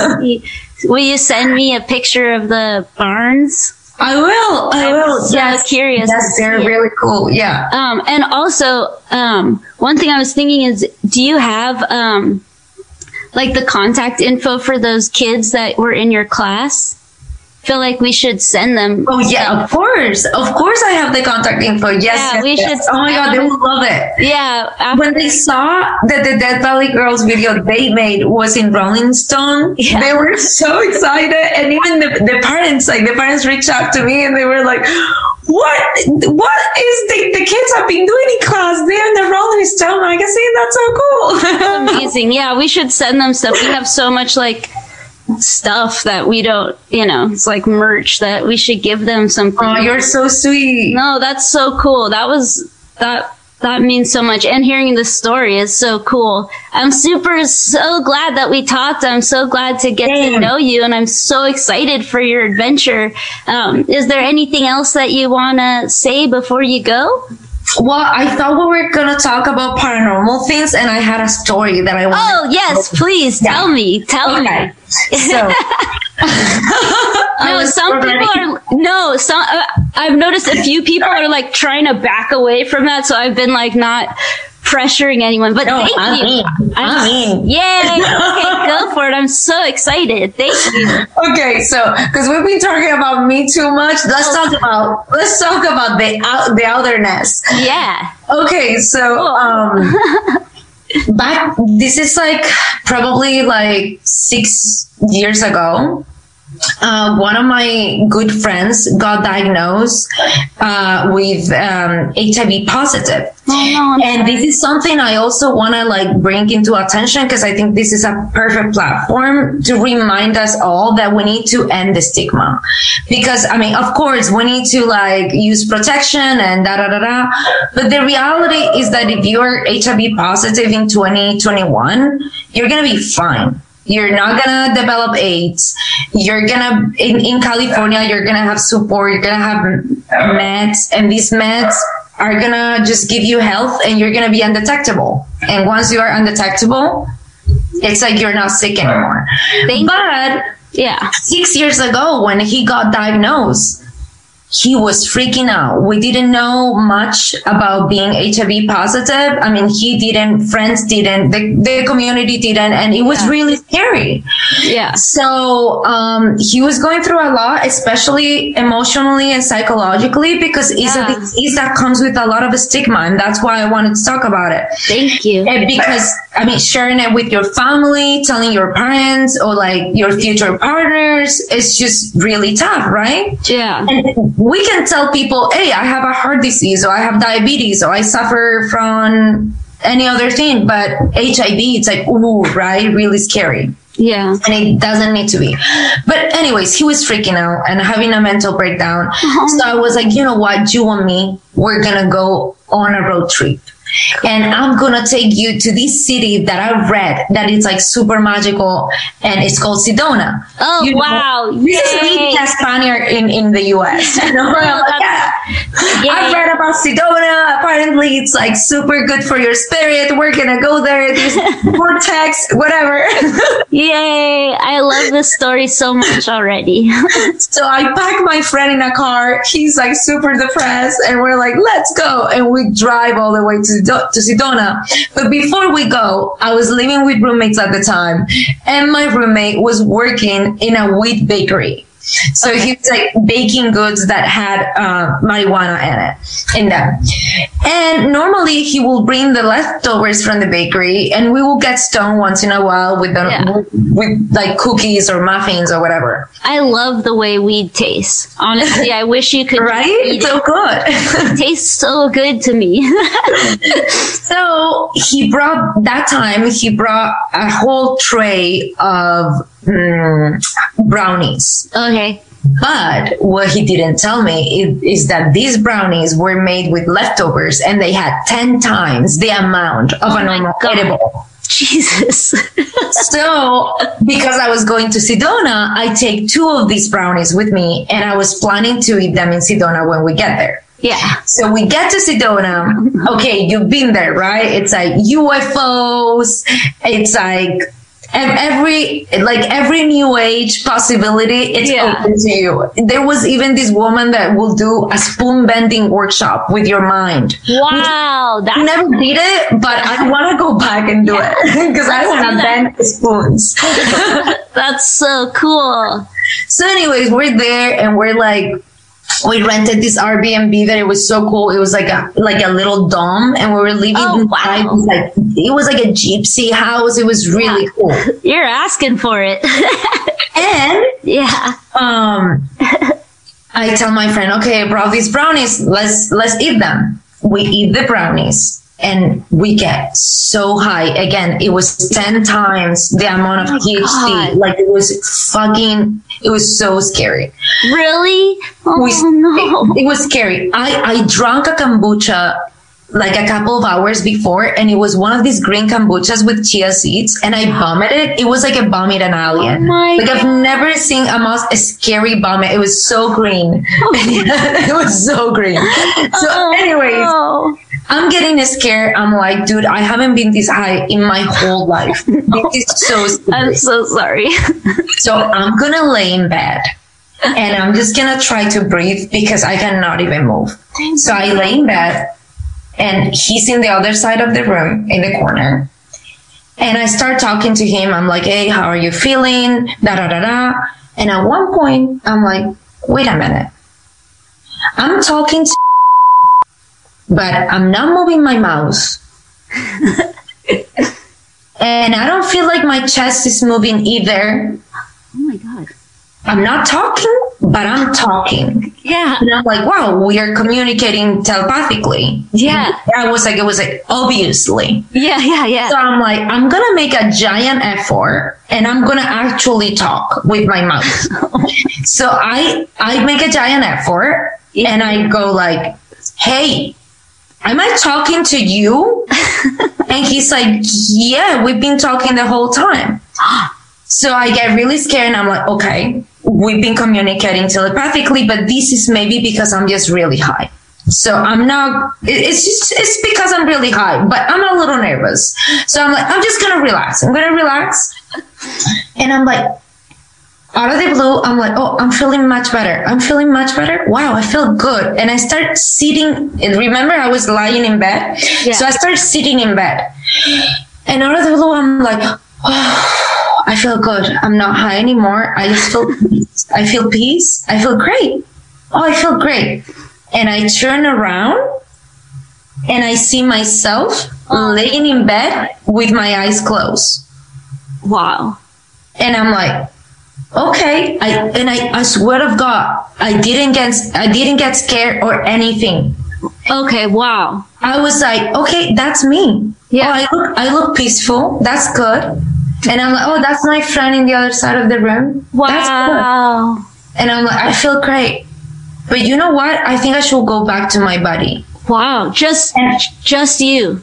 will you send me a picture of the barns? I will. So yes, curious. Yes, they're really cool. Yeah. And also, one thing I was thinking is, do you have, like the contact info for those kids that were in your class? Feel like we should send them. Oh yeah, of course I have the contact info. Yes, we should. Oh my God, they will love it. Yeah. When they saw that the Death Valley Girls video they made was in Rolling Stone, they were so excited, and even the parents reached out to me and they were like, What is the kids have been doing in class? They're in the Rolling Stone magazine. That's so cool. Amazing. Yeah, we should send them stuff. We have so much like stuff that we don't, it's like merch that we should give them something. Oh, you're so sweet. No, that's so cool. That means so much. And hearing this story is so cool. I'm so glad that we talked. I'm so glad to get to know you. And I'm so excited for your adventure. Is there anything else that you want to say before you go? Well, I thought we were going to talk about paranormal things, and I had a story that I wanted to. Oh, yes, please. Tell me. So. I've noticed a few people are like trying to back away from that, so I've been like not pressuring anyone, but thank you. Yay! Okay, go for it. I'm so excited. Thank you. Okay, so because we've been talking about me too much, let's talk about the otherness. Yeah. Okay, so back, this is like probably like 6 years ago. One of my good friends got diagnosed with HIV positive. Oh, no, and this is something I also want to like bring into attention, because I think this is a perfect platform to remind us all that we need to end the stigma. Because, I mean, of course, we need to like use protection and but the reality is that if you're HIV positive in 2021, you're going to be fine. You're not going to develop AIDS. You're going to, in California, you're going to have support. You're going to have meds, and these meds are going to just give you health, and you're going to be undetectable. And once you are undetectable, it's like you're not sick anymore. But yeah, 6 years ago when he got diagnosed, he was freaking out. We didn't know much about being HIV positive. I mean, he didn't, friends didn't, the community didn't, and it was really scary. Yeah. So he was going through a lot, especially emotionally and psychologically, because it's a disease that comes with a lot of stigma, and that's why I wanted to talk about it. Thank you. And because, I mean, sharing it with your family, telling your parents or like your future partners, it's just really tough, right? Yeah. And we can tell people, hey, I have a heart disease, or I have diabetes, or I suffer from any other thing, but HIV, it's like, ooh, right? Really scary. Yeah. And it doesn't need to be. But anyways, he was freaking out and having a mental breakdown. So I was like, you know what? You and me, we're going to go on a road trip. And I'm going to take you to this city that I read that it's like super magical, and it's called Sedona. Oh, you know, wow. This is me, a Spaniard in the U.S. You know? I've read about Sedona. Apparently, it's like super good for your spirit. We're going to go there. There's vortex, whatever. Yay. I love this story so much already. So I pack my friend in a car. He's like super depressed. And we're like, let's go. And we drive all the way to Sedona. But before we go, I was living with roommates at the time, and my roommate was working in a wheat bakery. So he's like baking goods that had marijuana in them. And normally he will bring the leftovers from the bakery, and we will get stoned once in a while with the, with like cookies or muffins or whatever. I love the way weed tastes. Honestly, I wish you could. Right? It's so good. It tastes so good to me. So he brought, that time he brought a whole tray of brownies. Okay. But what he didn't tell me is that these brownies were made with leftovers, and they had 10 times the amount of a normal edible. Jesus. So, because I was going to Sedona, I take two of these brownies with me, and I was planning to eat them in Sedona when we get there. Yeah. So we get to Sedona. Okay, you've been there, right? It's like UFOs. It's like... and every new age possibility, it's open to you. There was even this woman that will do a spoon bending workshop with your mind. Wow. I never did it, but I want to go back and do it, because I want to bend spoons. That's so cool. So anyways, we're there, and we're like, we rented this Airbnb that it was so cool. It was like a little dome, and we were living inside. It was like a gypsy house. It was really cool. You're asking for it. And I tell my friend, okay, I brought these brownies. Let's eat them. We eat the brownies, and we get so high. Again, it was 10 times the amount of THC. Like, it was fucking, it was so scary. Really? Oh, no. It was scary. I drank a kombucha like a couple of hours before, and it was one of these green kombuchas with chia seeds, and I vomited. It was like a vomit an alien. Oh, like, I've never seen a most scary vomit. It was so green. Oh, it was so green. So anyways... No. I'm getting scared. I'm like, dude, I haven't been this high in my whole life. This is so scary. I'm so sorry. So I'm going to lay in bed, and I'm just going to try to breathe, because I cannot even move. So I lay in bed, and he's in the other side of the room in the corner. And I start talking to him. I'm like, hey, how are you feeling? And at one point, I'm like, wait a minute. I'm talking to, but I'm not moving my mouth. And I don't feel like my chest is moving either. Oh my God. I'm not talking, but I'm talking. Yeah. And I'm like, wow, we are communicating telepathically. Yeah. And I was like, obviously. Yeah. So I'm like, I'm going to make a giant effort and I'm going to actually talk with my mouth. So I make a giant effort and I go like, hey, am I talking to you? And he's like, yeah, we've been talking the whole time. So I get really scared and I'm like, okay, we've been communicating telepathically, but this is maybe because I'm just really high. So I'm not, it's because I'm really high, but I'm a little nervous. So I'm like, I'm just going to relax. I'm going to relax. And I'm like, out of the blue, I'm like, oh, I'm feeling much better. Wow, I feel good. And I start sitting. And remember, I was lying in bed. Yeah. So I start sitting in bed. And out of the blue, I'm like, oh. I feel good. I'm not high anymore. I just feel peace. I feel peace. I feel great. Oh, I feel great. And I turn around and I see myself laying in bed with my eyes closed. Wow. And I'm like, okay. I swear to God, I didn't get scared or anything. Okay. Wow. I was like, okay, that's me. Yeah. Oh, I look peaceful. That's good. And I'm like, oh, that's my friend in the other side of the room. Wow. That's cool. And I'm like, I feel great. But you know what? I think I should go back to my body. Wow. Just you.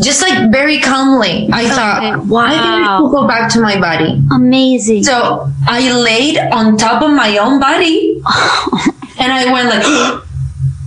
Just like very calmly. I thought, wow. I think I should go back to my body. Amazing. So I laid on top of my own body. And I went like...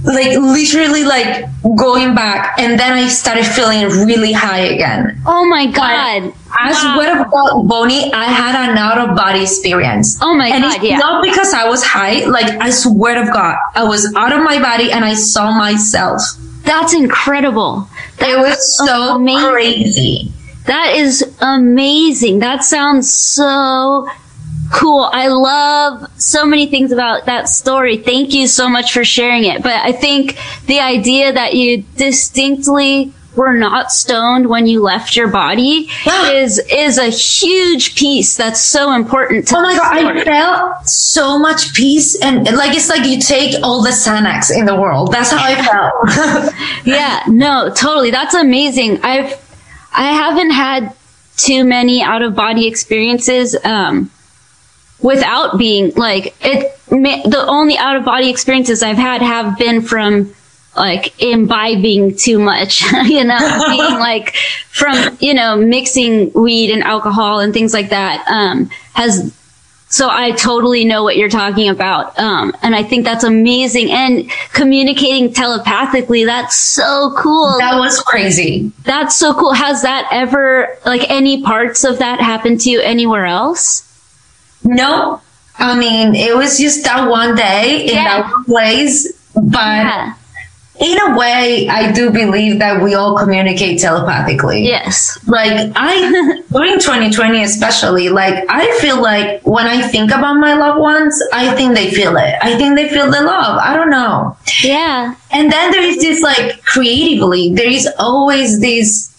like literally like going back, and then I started feeling really high again. Oh my God. As what about Bonnie, I had an out of body experience. Oh my God. It's not because I was high, like I swear to God, I was out of my body and I saw myself. That's incredible. That was so amazing. Crazy. That is amazing. That sounds so cool. I love so many things about that story. Thank you so much for sharing it. But I think the idea that you distinctly were not stoned when you left your body is a huge piece that's so important to the story. God, I felt so much peace. And like, it's like you take all the Xanax in the world. That's how I felt. Yeah, no, totally. That's amazing. I haven't had too many out of body experiences. Without being like it, the only out of body experiences I've had have been from like imbibing too much, you know, being like from, you know, mixing weed and alcohol and things like that. So I totally know what you're talking about. And I think that's amazing. And communicating telepathically, that's so cool. That was crazy. That's so cool. Has that ever, like, any parts of that happened to you anywhere else? No, I mean, it was just that one day in that one place, but in a way, I do believe that we all communicate telepathically. Yes. Like, during 2020 especially, like, I feel like when I think about my loved ones, I think they feel it. I think they feel the love. I don't know. Yeah. And then there is this, like, creatively, there is always this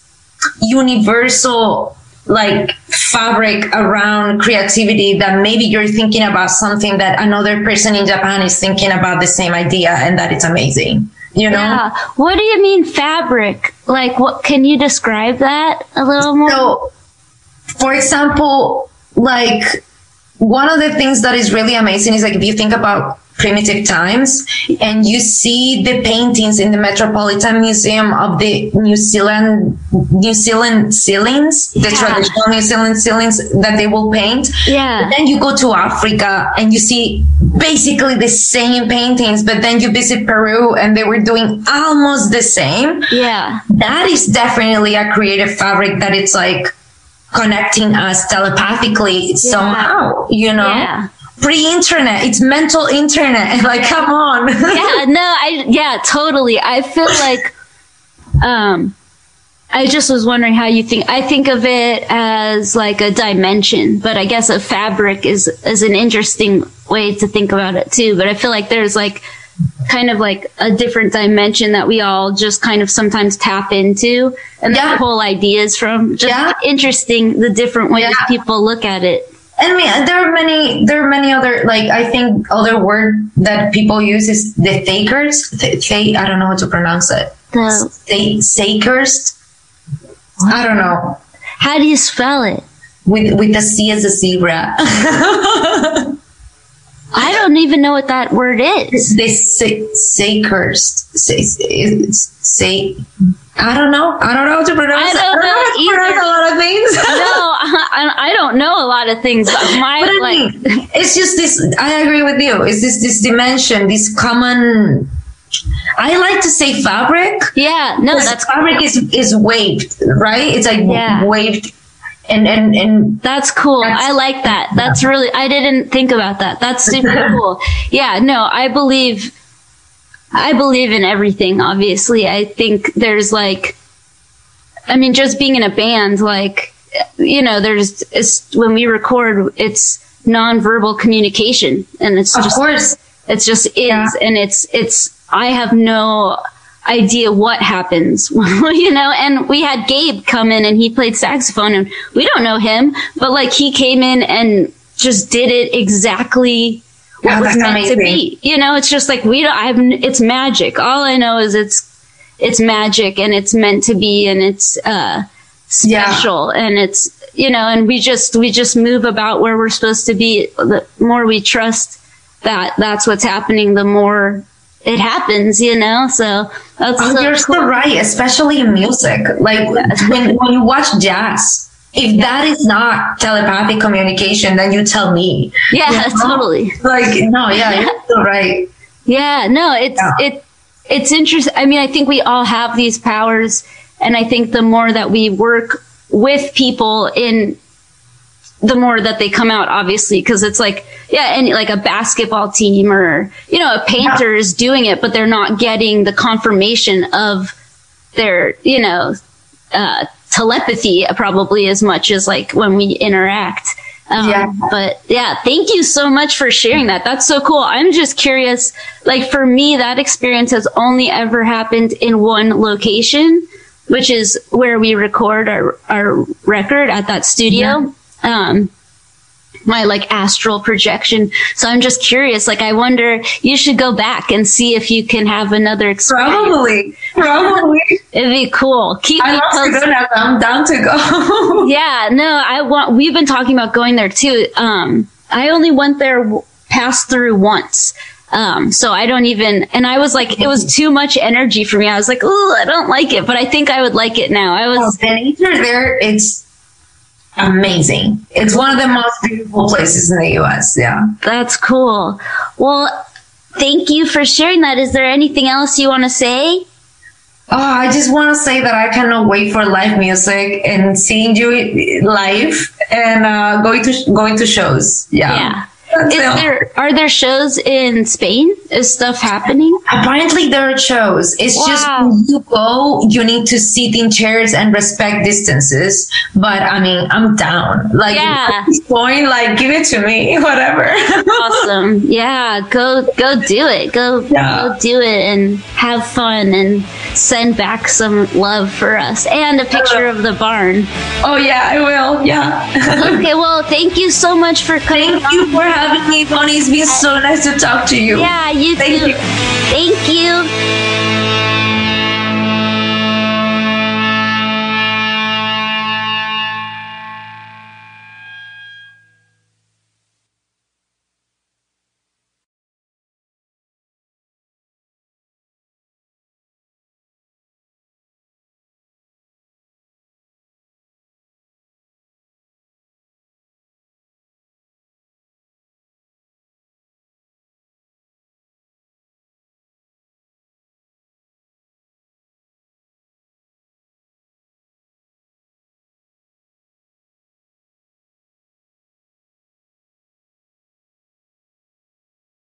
universal like fabric around creativity that maybe you're thinking about something that another person in Japan is thinking about the same idea, and that it's amazing, you know? Yeah. What do you mean fabric? Like, what can you describe that a little more? So, for example, like one of the things that is really amazing is like if you think about primitive times and you see the paintings in the Metropolitan Museum of the New Zealand ceilings, the traditional New Zealand ceilings that they will paint. Yeah. But then you go to Africa and you see basically the same paintings, but then you visit Peru and they were doing almost the same. Yeah. That is definitely a creative fabric that it's like connecting us telepathically somehow, you know? Yeah. Pre-internet, it's mental internet. Like, come on. Totally. I feel like, I just was wondering how you think. I think of it as like a dimension, but I guess a fabric is an interesting way to think about it too. But I feel like there's like kind of like a different dimension that we all just kind of sometimes tap into, and that whole idea is from just interesting, the different ways people look at it. I mean, there are many other, like, I think other word that people use is the Thakers. I don't know how to pronounce it. Thakers. I don't know. How do you spell it? With the C as a zebra. I don't even know what that word is. They say I don't know. I don't know how to pronounce it. I don't know a lot of things. No, I don't know a lot of things. It's just this. I agree with you. It's this dimension, this common. I like to say fabric. Yeah, no, that's fabric cool. is waved, right? It's like waved. And that's cool. I like that. That's really, I didn't think about that. That's super cool. Yeah, no, I believe in everything, obviously. I think there's like, I mean, just being in a band, like, you know, when we record, it's nonverbal communication, and it's just, of course, it's just is, and it's, I have no idea what happens, you know, and we had Gabe come in and he played saxophone, and we don't know him, but like he came in and just did it exactly what was meant to be, you know. It's just like, it's magic. All I know is it's magic, and it's meant to be, and it's special, and it's, you know, and we just move about where we're supposed to be. The more we trust that that's what's happening, the more it happens, you know. So that's you're cool. So right, especially in music. Like when you watch jazz, if that is not telepathic communication, then you tell me. Yeah, you know? Totally. Like no, you're so right. Yeah, no, it's interesting. I mean, I think we all have these powers, and I think the more that we work with people in, the more that they come out, obviously, because it's like, and like a basketball team or, you know, a painter is doing it, but they're not getting the confirmation of their, you know, telepathy probably as much as like when we interact. But thank you so much for sharing that. That's so cool. I'm just curious, like for me, that experience has only ever happened in one location, which is where we record our record at that studio. Yeah. My like astral projection. So I'm just curious, like I wonder, you should go back and see if you can have another experience. Probably. It'd be cool. I love Sedona. I'm down to go. Yeah, no, we've been talking about going there too. I only went there passed through once. So I don't even, and I was like, it was too much energy for me. I was like, oh, I don't like it, but I think I would like it now. It's amazing. It's one of the most beautiful places in the US. Yeah. That's cool. Well, thank you for sharing that. Is there anything else you want to say? Oh, I just want to say that I cannot wait for live music and seeing you live and going to shows. Yeah. Are there shows in Spain? Is stuff happening? Apparently there are shows. It's just when you go, you need to sit in chairs and respect distances. But I mean, I'm down. Like at this point, like give it to me, whatever. Awesome. Yeah, go do it. Go do it and have fun and send back some love for us and a picture of the barn. Oh yeah, I will. Yeah. Okay. Well, thank you so much for coming. Thank you for having me, Bonnie. It's been so nice to talk to you. Yeah, you too. Thank you.